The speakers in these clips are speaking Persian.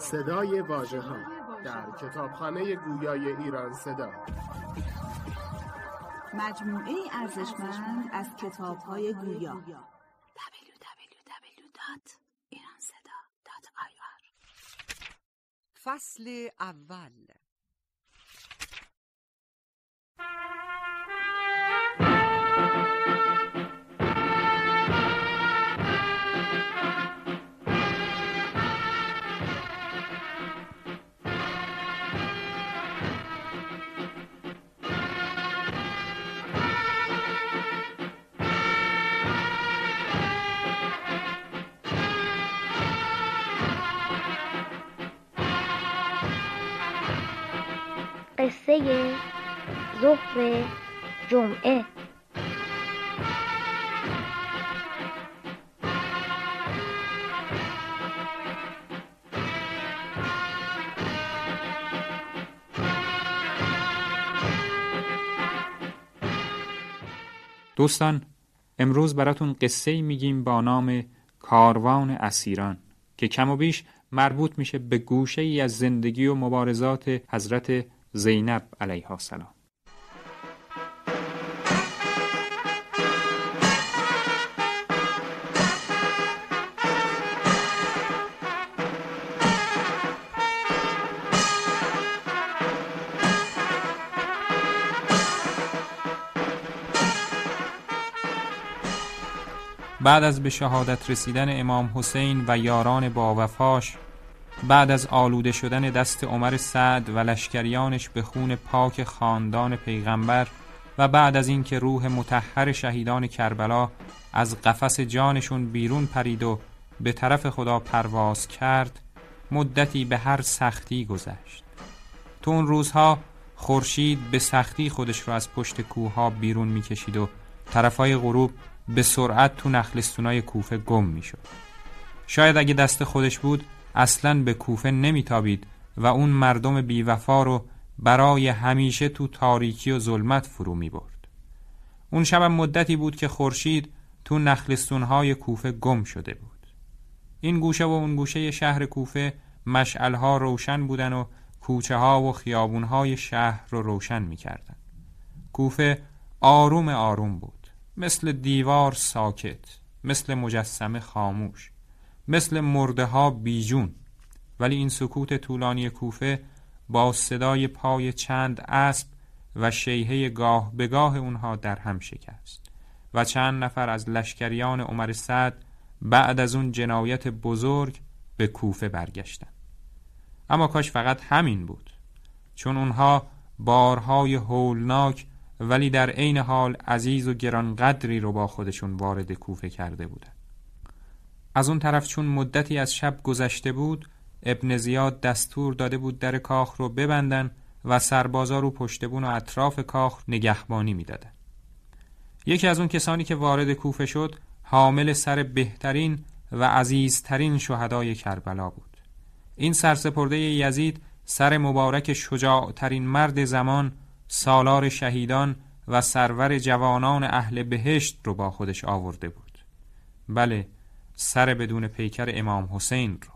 صدای واژه‌ها در کتابخانه گویای ایران صدا، مجموعه ارزشمند از کتاب‌های گویا. www.iranseda.ir. فصل اول. قصه ظهر جمعه. دوستان، امروز براتون قصه میگیم با نام کاروان اسیران که کم و بیش مربوط میشه به گوشه ای از زندگی و مبارزات حضرت زینب علیها السلام. بعد از به شهادت رسیدن امام حسین و یاران باوفاش، بعد از آلوده شدن دست عمر سعد و لشکریانش به خون پاک خاندان پیغمبر و بعد از اینکه روح مطهر شهیدان کربلا از قفس جانشون بیرون پرید و به طرف خدا پرواز کرد، مدتی به هر سختی گذشت. تو اون روزها خورشید به سختی خودش رو از پشت کوه‌ها بیرون می‌کشید و طرفای غروب به سرعت تو نخلستونای کوفه گم می‌شد. شاید اگه دست خودش بود اصلاً به کوفه نمیتابید و اون مردم بیوفا رو برای همیشه تو تاریکی و ظلمت فرو میبرد. اون شب مدتی بود که خورشید تو نخلستونهای کوفه گم شده بود. این گوشه و اون گوشه شهر کوفه مشعلها روشن بودن و کوچه ها و خیابونهای شهر رو روشن میکردن. کوفه آروم آروم بود، مثل دیوار ساکت، مثل مجسمه خاموش، مثل مرده ها بیجون. ولی این سکوت طولانی کوفه با صدای پای چند اسب و شیهه گاه به گاه اونها در هم شکست و چند نفر از لشکریان عمر سعد بعد از اون جنایت بزرگ به کوفه برگشتن. اما کاش فقط همین بود، چون اونها بارهای هولناک ولی در عین حال عزیز و گرانقدری رو با خودشون وارد کوفه کرده بودن. از اون طرف چون مدتی از شب گذشته بود، ابن زیاد دستور داده بود در کاخ رو ببندن و سربازا رو پشتبون و اطراف کاخ نگهبانی میدادن. یکی از اون کسانی که وارد کوفه شد، حامل سر بهترین و عزیزترین شهدای کربلا بود. این سرسپرده یزید سر مبارک شجاعترین مرد زمان، سالار شهیدان و سرور جوانان اهل بهشت رو با خودش آورده بود. بله، سر بدون پیکر امام حسین رو.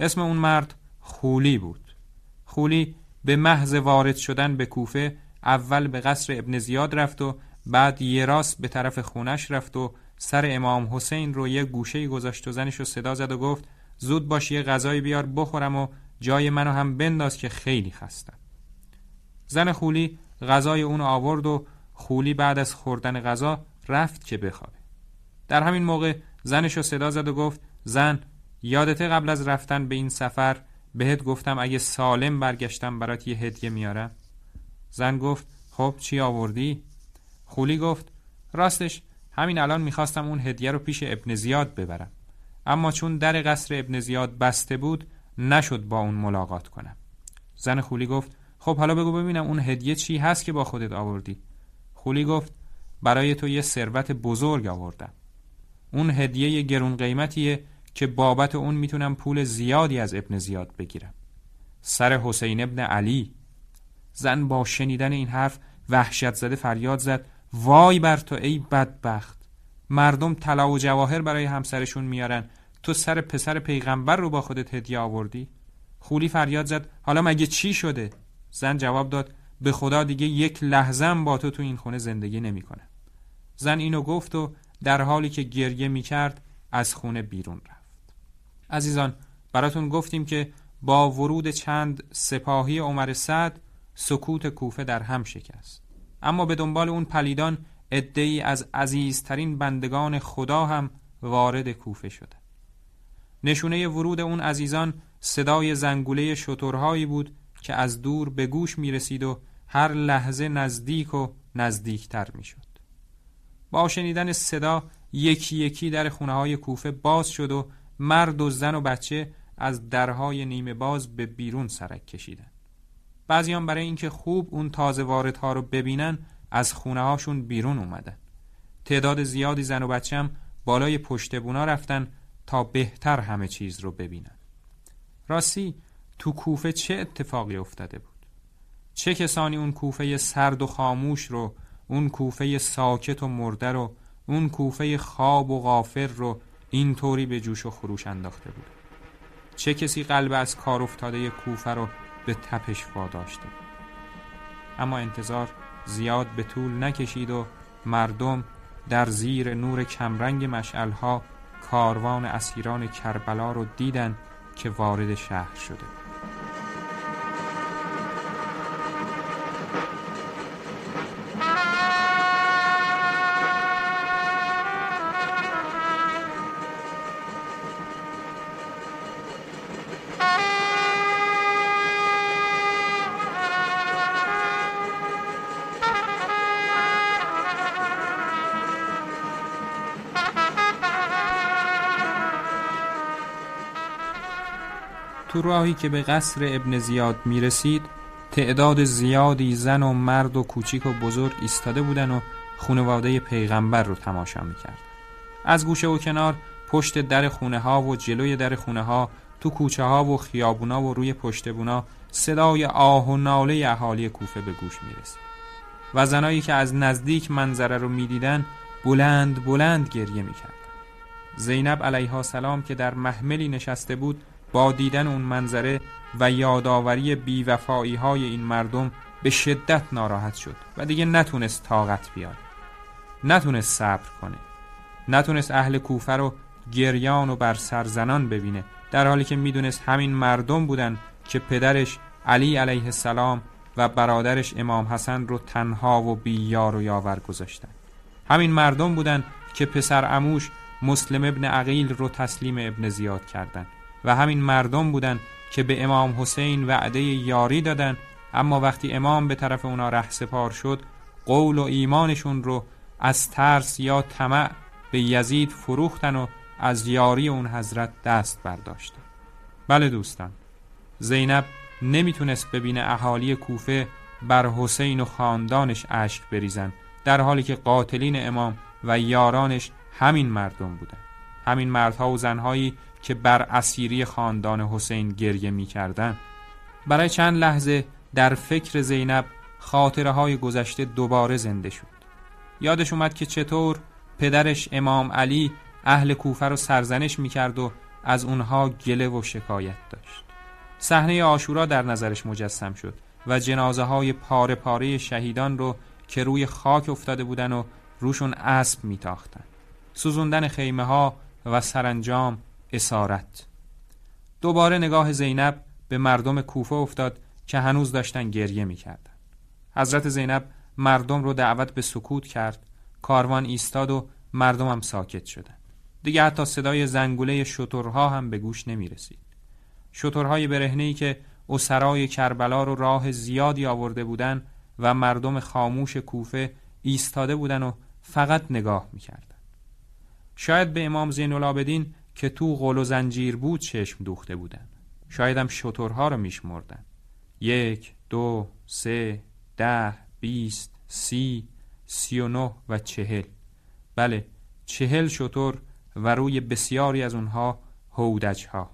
اسم اون مرد خولی بود. خولی به محض وارد شدن به کوفه اول به قصر ابن زیاد رفت و بعد یه راست به طرف خونش رفت و سر امام حسین رو یه گوشه گذاشت و زنش رو صدا زد و گفت زود باش یه غذایی بیار بخورم و جای منو هم بنداز که خیلی خستم. زن خولی غذای اون آورد و خولی بعد از خوردن غذا رفت که بخوابه. در همین موقع زنش رو صدا زد و گفت زن، یادته قبل از رفتن به این سفر بهت گفتم اگه سالم برگشتم برات یه هدیه میارم؟ زن گفت خب چی آوردی؟ خولی گفت راستش همین الان میخواستم اون هدیه رو پیش ابن زیاد ببرم، اما چون در قصر ابن زیاد بسته بود نشد با اون ملاقات کنم. زن خولی گفت خب حالا بگو ببینم اون هدیه چی هست که با خودت آوردی؟ خولی گفت برای تو یه ثروت بزرگ آوردم. اون هدیه گرون قیمتیه که بابت اون میتونم پول زیادی از ابن زیاد بگیرم. سر حسین ابن علی. زن با شنیدن این حرف وحشت زده فریاد زد وای بر تو ای بدبخت! مردم طلا و جواهر برای همسرشون میارن، تو سر پسر پیغمبر رو با خودت هدیه آوردی؟ خولی فریاد زد حالا مگه چی شده؟ زن جواب داد به خدا دیگه یک لحظه‌ام با تو این خونه زندگی نمی‌کنم. زن اینو گفت و در حالی که گریه می‌کرد از خونه بیرون رفت. عزیزان، براتون گفتیم که با ورود چند سپاهی عمر سعد سکوت کوفه در هم شکست، اما به دنبال اون پلیدان عده‌ای از عزیزترین بندگان خدا هم وارد کوفه شد. نشونه ورود اون عزیزان صدای زنگوله شترهایی بود که از دور به گوش می رسید و هر لحظه نزدیک و نزدیکتر می شد. با شنیدن صدا یکی یکی در خونه های کوفه باز شد و مرد و زن و بچه از درهای نیمه باز به بیرون سرک کشیدن. بعضیان برای اینکه خوب اون تازه واردها رو ببینن از خونه هاشون بیرون اومدن. تعداد زیادی زن و بچه هم بالای پشت بونا رفتن تا بهتر همه چیز رو ببینن. راستی تو کوفه چه اتفاقی افتاده بود؟ چه کسانی اون کوفه سرد و خاموش رو، اون کوفه ساکت و مرده رو، اون کوفه خواب و غافر رو اینطوری به جوش و خروش انداخته بود؟ چه کسی قلب از کار افتاده کوفه رو به تپش واداشته بود؟ اما انتظار زیاد به طول نکشید و مردم در زیر نور کمرنگ مشعلها کاروان اسیران کربلا رو دیدن که وارد شهر شده. تو راهی که به قصر ابن زیاد می رسید تعداد زیادی زن و مرد و کوچیک و بزرگ ایستاده بودن و خانواده پیغمبر رو تماشا می کرد. از گوشه و کنار، پشت در خونه ها و جلوی در خونه ها، تو کوچه ها و خیابونا و روی پشت بونا صدای آه و ناله اهالی کوفه به گوش می رسید و زنایی که از نزدیک منظره رو می دیدن بلند بلند گریه می کرد. زینب علیها السلام که در محملی نشسته بود با دیدن اون منظره و یادآوری بی‌وفایی های این مردم به شدت ناراحت شد و دیگه نتونست طاقت بیاره، نتونست صبر کنه، نتونست اهل کوفه رو گریان و بر سر زنان ببینه، در حالی که میدونست همین مردم بودن که پدرش علی علیه السلام و برادرش امام حسن رو تنها و بیار و یاور گذاشتن. همین مردم بودن که پسر عموش مسلم ابن عقیل رو تسلیم ابن زیاد کردن و همین مردم بودن که به امام حسین وعده یاری دادن، اما وقتی امام به طرف اونا رهسپار شد قول و ایمانشون رو از ترس یا طمع به یزید فروختن و از یاری اون حضرت دست برداشتن. بله دوستان، زینب نمیتونست ببینه اهالی کوفه بر حسین و خاندانش اشک بریزن، در حالی که قاتلین امام و یارانش همین مردم بودن، همین مردها و زنهایی که بر اسیری خاندان حسین گریه می کردن. برای چند لحظه در فکر زینب خاطره های گذشته دوباره زنده شد. یادش اومد که چطور پدرش امام علی اهل کوفه رو سرزنش می کرد و از اونها گله و شکایت داشت. صحنه عاشورا در نظرش مجسم شد و جنازه های پاره پاره شهیدان رو که روی خاک افتاده بودن و روشون اسب می تاختن، سوزوندن خیمه ها و سرانجام اسارت. دوباره نگاه زینب به مردم کوفه افتاد که هنوز داشتن گریه می کردن. حضرت زینب مردم رو دعوت به سکوت کرد، کاروان ایستاد و مردم هم ساکت شدن. دیگه حتی صدای زنگوله شترها هم به گوش نمی رسید. شترهای برهنه‌ای که اسرای کربلا رو راه زیادی آورده بودن و مردم خاموش کوفه ایستاده بودن و فقط نگاه می کردن. شاید به امام زین العابدین که تو غل و زنجیر بود چشم دوخته بودن، شاید هم شترها رو میشمردن، 1، 2، 3، 10، 20، 30، 39 و 40. بله 40 شتر و روی بسیاری از اونها هودجها.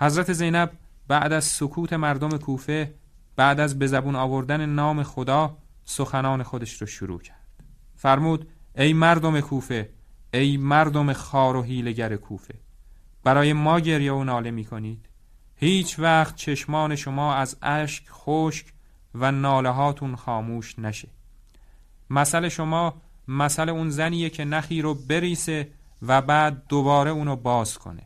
حضرت زینب بعد از سکوت مردم کوفه، بعد از به زبون آوردن نام خدا، سخنان خودش رو شروع کرد. فرمود ای مردم کوفه، ای مردم خار و حیله‌گر کوفه، برای ما گریه و ناله می کنید. هیچ وقت چشمان شما از اشک خشک و ناله هاتون خاموش نشه. مسئله شما مسئله اون زنیه که نخی رو بریسه و بعد دوباره اونو باز کنه.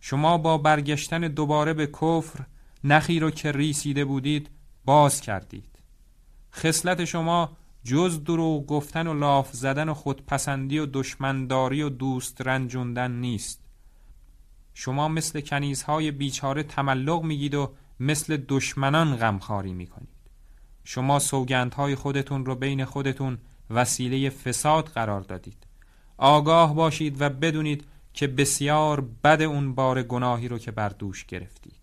شما با برگشتن دوباره به کفر نخی رو که ریسیده بودید باز کردید. خصلت شما جز دروغ گفتن و لاف زدن و خودپسندی و دشمنداری و دوست رنجوندن نیست. شما مثل کنیزهای بیچاره تملق میگید و مثل دشمنان غمخواری میکنید. شما سوگندهای خودتون رو بین خودتون وسیله فساد قرار دادید. آگاه باشید و بدونید که بسیار بد اون بار گناهی رو که بر دوش گرفتید.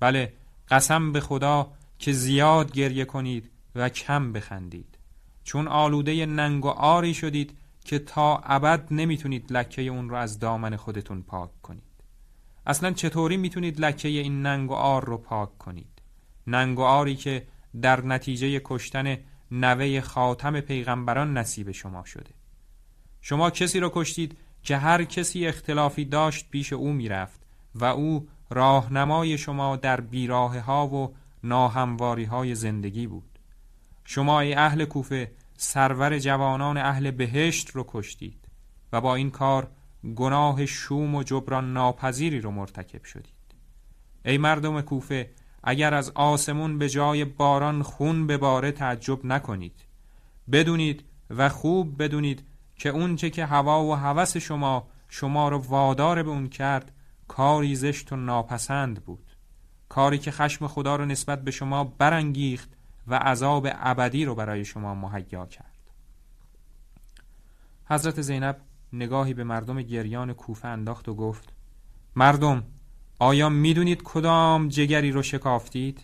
بله، قسم به خدا که زیاد گریه کنید و کم بخندید، چون آلوده ننگ و آری شدید که تا ابد نمیتونید لکه اون رو از دامن خودتون پاک کنید. اصلا چطوری میتونید لکه این ننگ و آر رو پاک کنید؟ ننگ و آری که در نتیجه کشتن نوه خاتم پیغمبران نصیب شما شده. شما کسی رو کشتید که هر کسی اختلافی داشت پیش او میرفت و او راهنمای شما در بیراه ها و ناهمواری های زندگی بود. شما ای اهل کوفه سرور جوانان اهل بهشت رو کشتید و با این کار گناه شوم و جبران ناپذیری رو مرتکب شدید. ای مردم کوفه، اگر از آسمون به جای باران خون بباره تعجب نکنید. بدونید و خوب بدونید که اون چه که هوا و هوس شما رو وادار به اون کرد کاری زشت و ناپسند بود، کاری که خشم خدا رو نسبت به شما برانگیخت و عذاب ابدی رو برای شما مهیا کرد. حضرت زینب نگاهی به مردم گریان کوفه انداخت و گفت: مردم، آیا میدونید کدام جگری رو شکافتید؟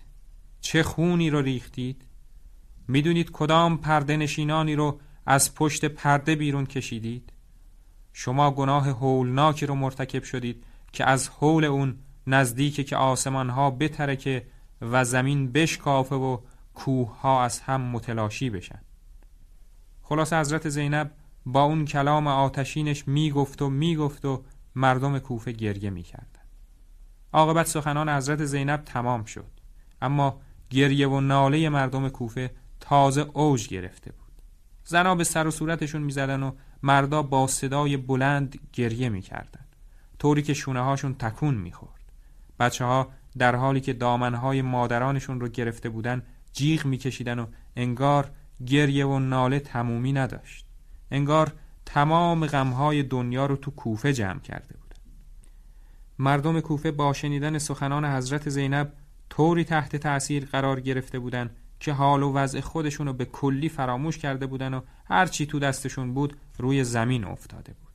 چه خونی رو ریختید؟ میدونید کدام پرده نشینانی رو از پشت پرده بیرون کشیدید؟ شما گناه هولناکی رو مرتکب شدید که از هول اون نزدیکه که آسمان‌ها بترکه و زمین بشکافه و کوه‌ها از هم متلاشی بشن. خلاصه حضرت زینب با اون کلام آتشینش میگفت و مردم کوفه گریه میکردن. عاقبت سخنان حضرت زینب تمام شد، اما گریه و ناله مردم کوفه تازه اوج گرفته بود. زنا به سر و صورتشون میزدن و مردا با صدای بلند گریه میکردن، طوری که شونه هاشون تکون میخورد. بچه ها در حالی که دامنهای مادرانشون رو گرفته بودن جیغ میکشیدن و انگار گریه و ناله تمومی نداشت. انگار تمام غمهای دنیا رو تو کوفه جمع کرده بودن. مردم کوفه با شنیدن سخنان حضرت زینب طوری تحت تأثیر قرار گرفته بودن که حال و وضع خودشون رو به کلی فراموش کرده بودن و هر چی تو دستشون بود روی زمین افتاده بود.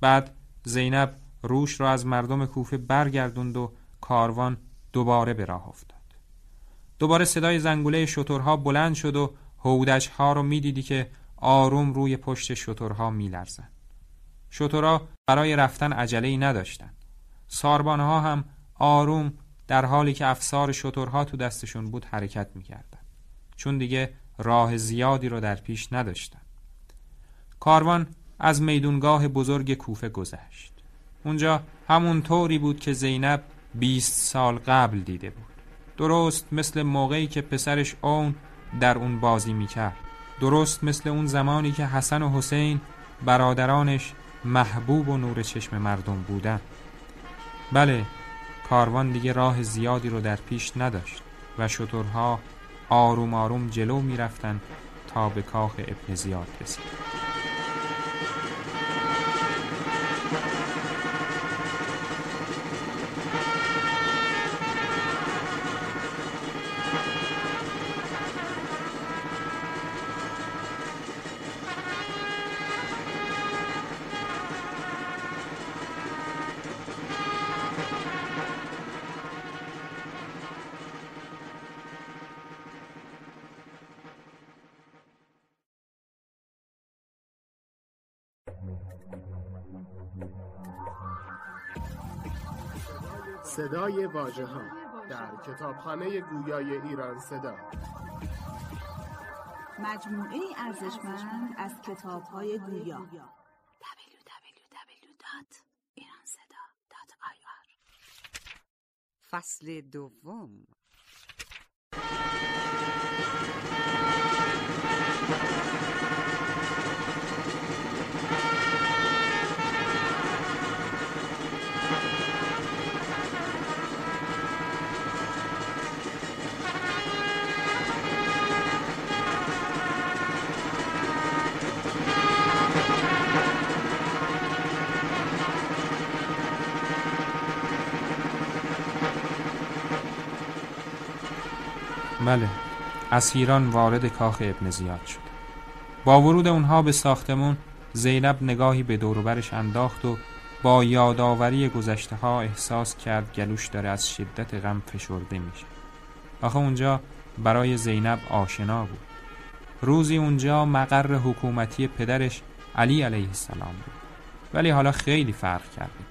بعد زینب روش را از مردم کوفه برگردوند و کاروان دوباره به راه افتاد. دوباره صدای زنگوله شترها بلند شد و هودج‌ها رو می‌دیدی که آروم روی پشت شترها می‌لرزند. شترها برای رفتن عجله‌ای نداشتند. ساربان‌ها هم آروم در حالی که افسار شترها تو دستشون بود حرکت می‌کردند، چون دیگه راه زیادی رو در پیش نداشتند. کاروان از میدونگاه بزرگ کوفه گذشت. اونجا همون طوری بود که زینب 20 سال قبل دیده بود، درست مثل موقعی که پسرش اون در اون بازی میکرد، درست مثل اون زمانی که حسن و حسین برادرانش محبوب و نور چشم مردم بودن. بله، کاروان دیگه راه زیادی رو در پیش نداشت و شترها آروم آروم جلو میرفتن تا به کاخ ابن زیاد رسید. صدای واژه‌ها در کتابخانه گویای ایران صدا، مجموعه ارزشمند از کتاب‌های گویا www. iranzada.ir فصل دوم. بله، اسیران وارد کاخ ابن زیاد شد. با ورود اونها به ساختمون، زینب نگاهی به دور و برش انداخت و با یادآوری گذشته‌ها احساس کرد گلوش داره از شدت غم فشرده میشه. آخه اونجا برای زینب آشنا بود. روزی اونجا مقر حکومتی پدرش علی علیه السلام بود، ولی حالا خیلی فرق کرده.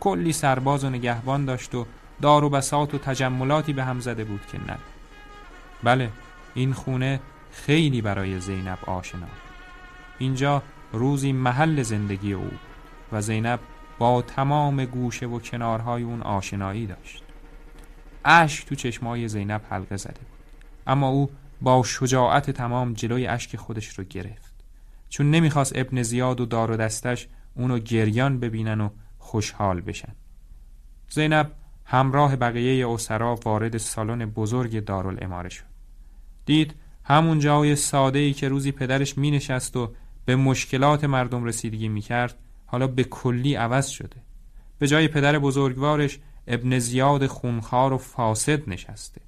کلی سرباز و نگهبان داشت و دار و بساط و تجملاتی به هم زده بود که نه. بله، این خونه خیلی برای زینب آشنا. اینجا روزی محل زندگی او و زینب با تمام گوشه و کنارهای اون آشنایی داشت. اشک تو چشمای زینب حلقه زده بود، اما او با شجاعت تمام جلوی اشک خودش رو گرفت، چون نمیخواست ابن زیاد و دار و دستش اونو گریان ببینن و خوشحال بشن. زینب همراه بقیه اسرا وارد سالن بزرگ دارالعماره شد. دید همون جای ساده‌ای که روزی پدرش می نشست و به مشکلات مردم رسیدگی می کرد، حالا به کلی عوض شده. به جای پدر بزرگوارش، ابن زیاد خونخوار و فاسد نشسته.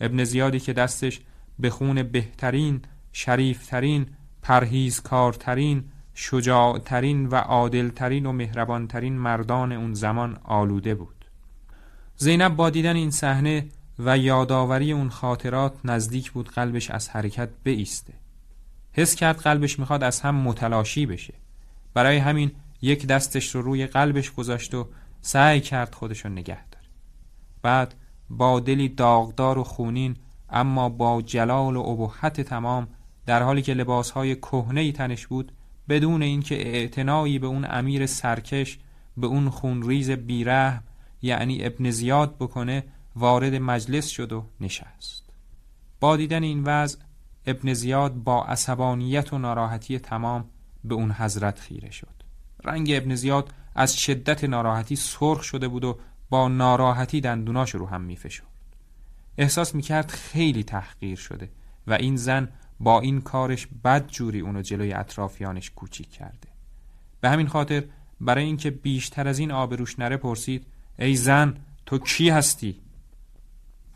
ابن زیادی که دستش به خون بهترین، شریفترین، پرهیزکارترین، شجاعترین و عادلترین و مهربانترین مردان اون زمان آلوده بود. زینب با دیدن این صحنه و یادآوری اون خاطرات نزدیک بود قلبش از حرکت بایسته. حس کرد قلبش میخواد از هم متلاشی بشه. برای همین یک دستش رو روی قلبش گذاشت و سعی کرد خودش رو نگه داره. بعد با دلی داغدار و خونین، اما با جلال و ابهت تمام، در حالی که لباسهای کهنه‌ای تنش بود، بدون اینکه اعتنایی به اون امیر سرکش، به اون خونریز بی‌رحم یعنی ابن زیاد بکنه، وارد مجلس شد و نشست. با دیدن این وضع، ابن زیاد با عصبانیت و ناراحتی تمام به اون حضرت خیره شد. رنگ ابن زیاد از شدت ناراحتی سرخ شده بود و با ناراحتی دندوناش رو هم می‌فشرد. احساس می‌کرد خیلی تحقیر شده و این زن با این کارش بدجوری اونو جلوی اطرافیانش کوچیک کرده. به همین خاطر برای اینکه بیشتر از این آبروش نره پرسید: ای زن، تو کی هستی؟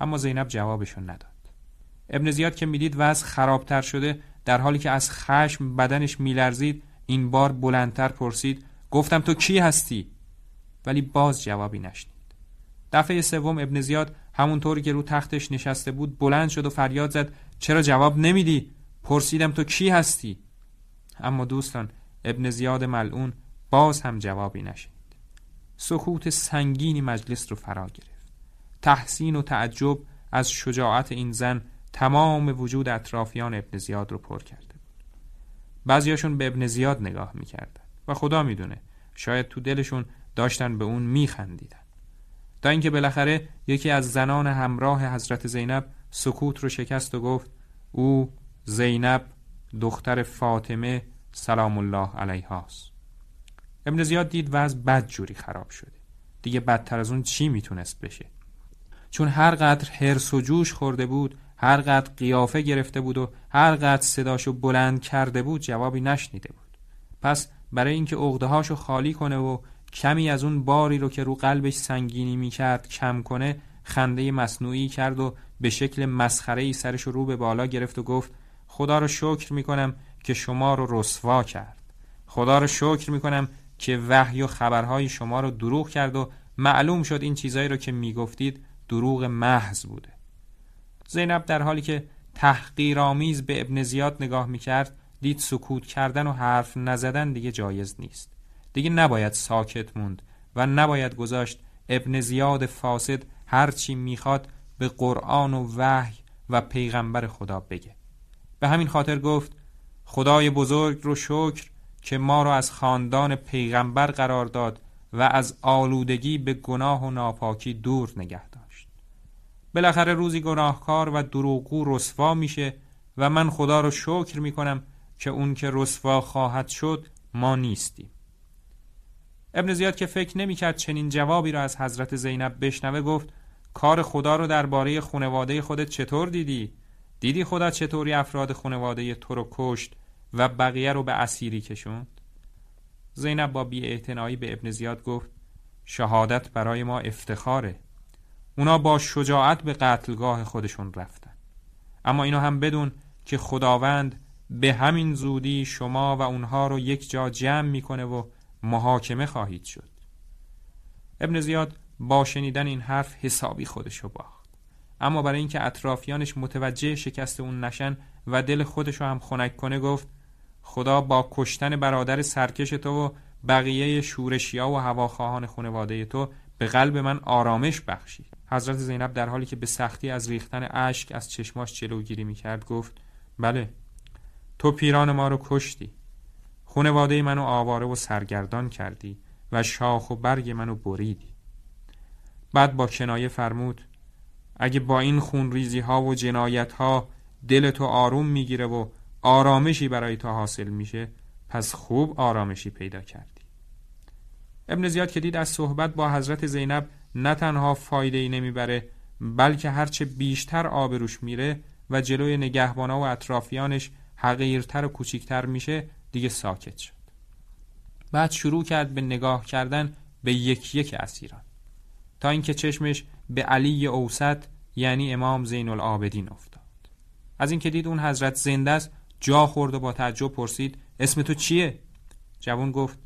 اما زینب جوابشون نداد. ابن زیاد که میدید وضع خرابتر شده، در حالی که از خشم بدنش میلرزید، این بار بلندتر پرسید: گفتم تو کی هستی؟ ولی باز جوابی نشنید. دفعه سوم ابن زیاد همونطوری که رو تختش نشسته بود بلند شد و فریاد زد: چرا جواب نمیدی؟ پرسیدم تو کی هستی؟ اما دوستان، ابن زیاد ملعون باز هم جوابی نشنید. سکوت سنگینی مجلس رو فرا گرفت. تحسین و تعجب از شجاعت این زن تمام وجود اطرافیان ابن زیاد رو پر کرده بود. بعضیاشون به ابن زیاد نگاه می‌کردن و خدا می‌دونه شاید تو دلشون داشتن به اون می‌خندیدن. تا اینکه بالاخره یکی از زنان همراه حضرت زینب سکوت رو شکست و گفت: او زینب دختر فاطمه سلام الله علیهاست. ابن زیاد دید وضع بدجوری خراب شده. دیگه بدتر از اون چی میتونست بشه؟ چون هر قدر حرص و جوش خورده بود، هر قدر قیافه گرفته بود و هر قدر صداشو بلند کرده بود جوابی نشنیده بود. پس برای اینکه عقده‌هاشو خالی کنه و کمی از اون باری رو که رو قلبش سنگینی میکرد کم کنه، خنده مصنوعی کرد و به شکل مسخره‌ای سرشو رو به بالا گرفت و گفت: خدا رو شکر میکنم که شما رو رسوا کرد. خدا رو شکر میکنم که وحی و خبرهای شما رو دروغ کرد و معلوم شد این چیزایی رو که میگفتید دروغ محض بوده. زینب در حالی که تحقیرآمیز به ابن زیاد نگاه میکرد، دید سکوت کردن و حرف نزدن دیگه جایز نیست. دیگه نباید ساکت موند و نباید گذاشت ابن زیاد فاسد هرچی میخواد به قرآن و وحی و پیغمبر خدا بگه. به همین خاطر گفت: خدای بزرگ رو شکر که ما را از خاندان پیغمبر قرار داد و از آلودگی به گناه و ناپاکی دور نگه داشت. بالاخره روزی گناهکار و دروغگو رسوا میشه و من خدا رو شکر میکنم که اون که رسوا خواهد شد ما نیستیم. ابن زیاد که فکر نمیکرد چنین جوابی را از حضرت زینب بشنوه گفت کار خدا رو درباره خانواده خودت چطور دیدی؟ دیدی خدا چطوری افراد خانواده تو رو کشت و بقیه رو به اسیری کشوند؟ زینب با بی‌اعتنایی به ابن زیاد گفت شهادت برای ما افتخاره. اونا با شجاعت به قتلگاه خودشون رفتن. اما اینو هم بدون که خداوند به همین زودی شما و اونها رو یک جا جمع میکنه و محاکمه خواهید شد. ابن زیاد با شنیدن این حرف حسابی خودش رو باخت، اما برای اینکه اطرافیانش متوجه شکست اون نشن و دل خودش رو هم خنک کنه گفت خدا با کشتن برادر سرکش تو و بقیه شورشیا و هواخواهان خانواده تو به قلب من آرامش بخشید. حضرت زینب در حالی که به سختی از ریختن اشک از چشماش جلوگیری میکرد گفت بله، تو پیران ما رو کشتی، خانواده منو آواره و سرگردان کردی و شاخ و برگ منو بریدی. بعد با کنایه فرمود اگه با این خونریزی ها و جنایت ها دل تو آروم میگیره و آرامشی برای تو حاصل میشه پس خوب آرامشی پیدا کردی. ابن زیاد که دید از صحبت با حضرت زینب نه تنها فایده ای نمیبره بلکه هرچه بیشتر آبروش میره و جلوی نگهبانا و اطرافیانش حقیرتر و کوچیکتر میشه دیگه ساکت شد. بعد شروع کرد به نگاه کردن به یک یک اسیران تا اینکه چشمش به علی اوسط یعنی امام زین العابدین افتاد. از اینکه دید اون حضرت زنده است جا خورد و با تعجب پرسید اسم تو چیه؟ جوان گفت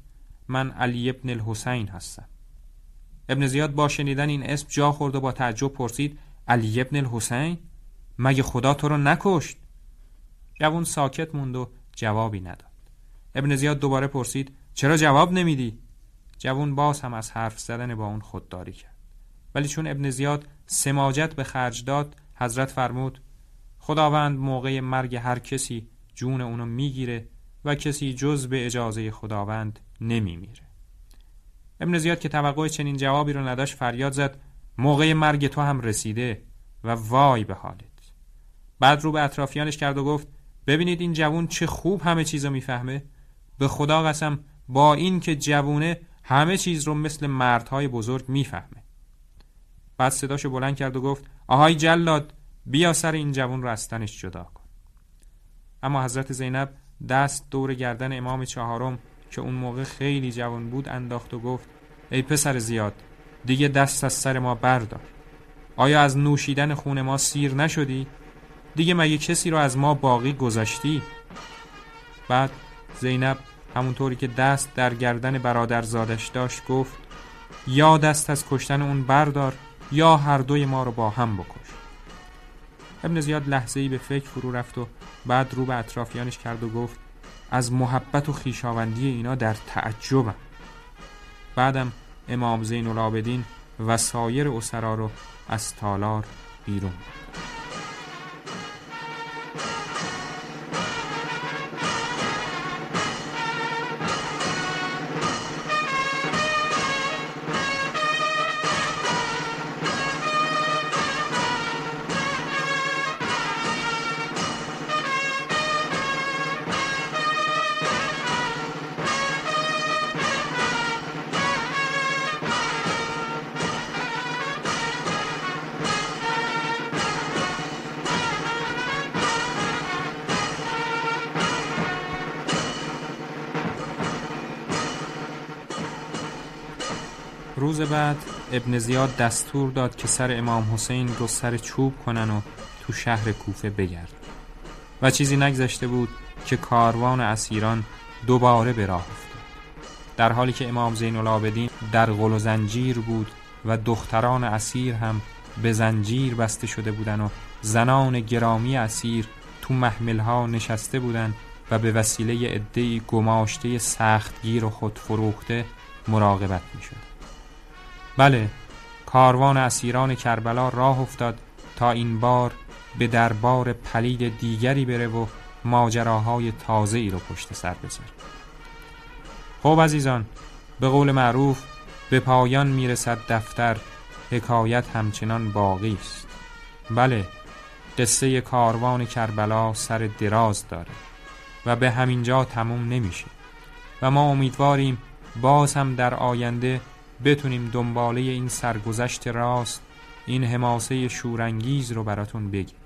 من علی ابن الحسین هستم. ابن زیاد با شنیدن این اسم جا خورد و با تعجب پرسید علی ابن الحسین؟ مگه خدا تو رو نکشت؟ جوان ساکت موند و جوابی نداد. ابن زیاد دوباره پرسید چرا جواب نمیدی؟ جوان باز هم از حرف زدن با اون خودداری کرد، ولی چون ابن زیاد سماجت به خرج داد حضرت فرمود خداوند موقع مرگ هر کسی جون اونو میگیره و کسی جز به اجازه خداوند نمیمیره. ابن زیاد که توقع چنین جوابی رو نداشت فریاد زد موقع مرگ تو هم رسیده و وای به حالت. بعد رو به اطرافیانش کرد و گفت ببینید این جوون چه خوب همه چیز رو میفهمه. به خدا قسم با این که جوونه همه چیز رو مثل مردهای بزرگ میفهمه. بعد صداشو بلند کرد و گفت آهای جلاد، بیا سر این جوون رو از تنش جدا کن. اما حضرت زینب دست دور گردن امام چهارم که اون موقع خیلی جوان بود انداخت و گفت ای پسر زیاد، دیگه دست از سر ما بردار. آیا از نوشیدن خون ما سیر نشدی؟ دیگه مگه کسی رو از ما باقی گذاشتی؟ بعد زینب همونطوری که دست در گردن برادرزادش داشت گفت یا دست از کشتن اون بردار یا هر دوی ما رو با هم بکش. ابن زیاد لحظه‌ای به فکر فرو رفت و بعد رو به اطرافیانش کرد و گفت از محبت و خویشاوندی اینا در تعجبم. بعدم امام زین العابدین و سایر اسرا رو از تالار بیرون. روز بعد ابن زیاد دستور داد که سر امام حسین رو سر چوب کنن و تو شهر کوفه بگرد و چیزی نگذشته بود که کاروان اسیران دوباره به راه افتاد، در حالی که امام زین العابدین در غل و زنجیر بود و دختران اسیر هم به زنجیر بسته شده بودن و زنان گرامی اسیر تو محملها نشسته بودن و به وسیله عده‌ای گماشته سختگیر و خودفروخته مراقبت می شد. بله، کاروان اسیران کربلا راه افتاد تا این بار به دربار پلید دیگری بره و ماجراهای تازه‌ای رو پشت سر بذاره. خب عزیزان، به قول معروف به پایان میرسد دفتر، حکایت همچنان باقی است. بله، قصه کاروان کربلا سر دراز داره و به همین جا تموم نمیشه و ما امیدواریم باز هم در آینده بتونیم دنباله این سرگذشت راست، این حماسه شورانگیز رو براتون بگیم.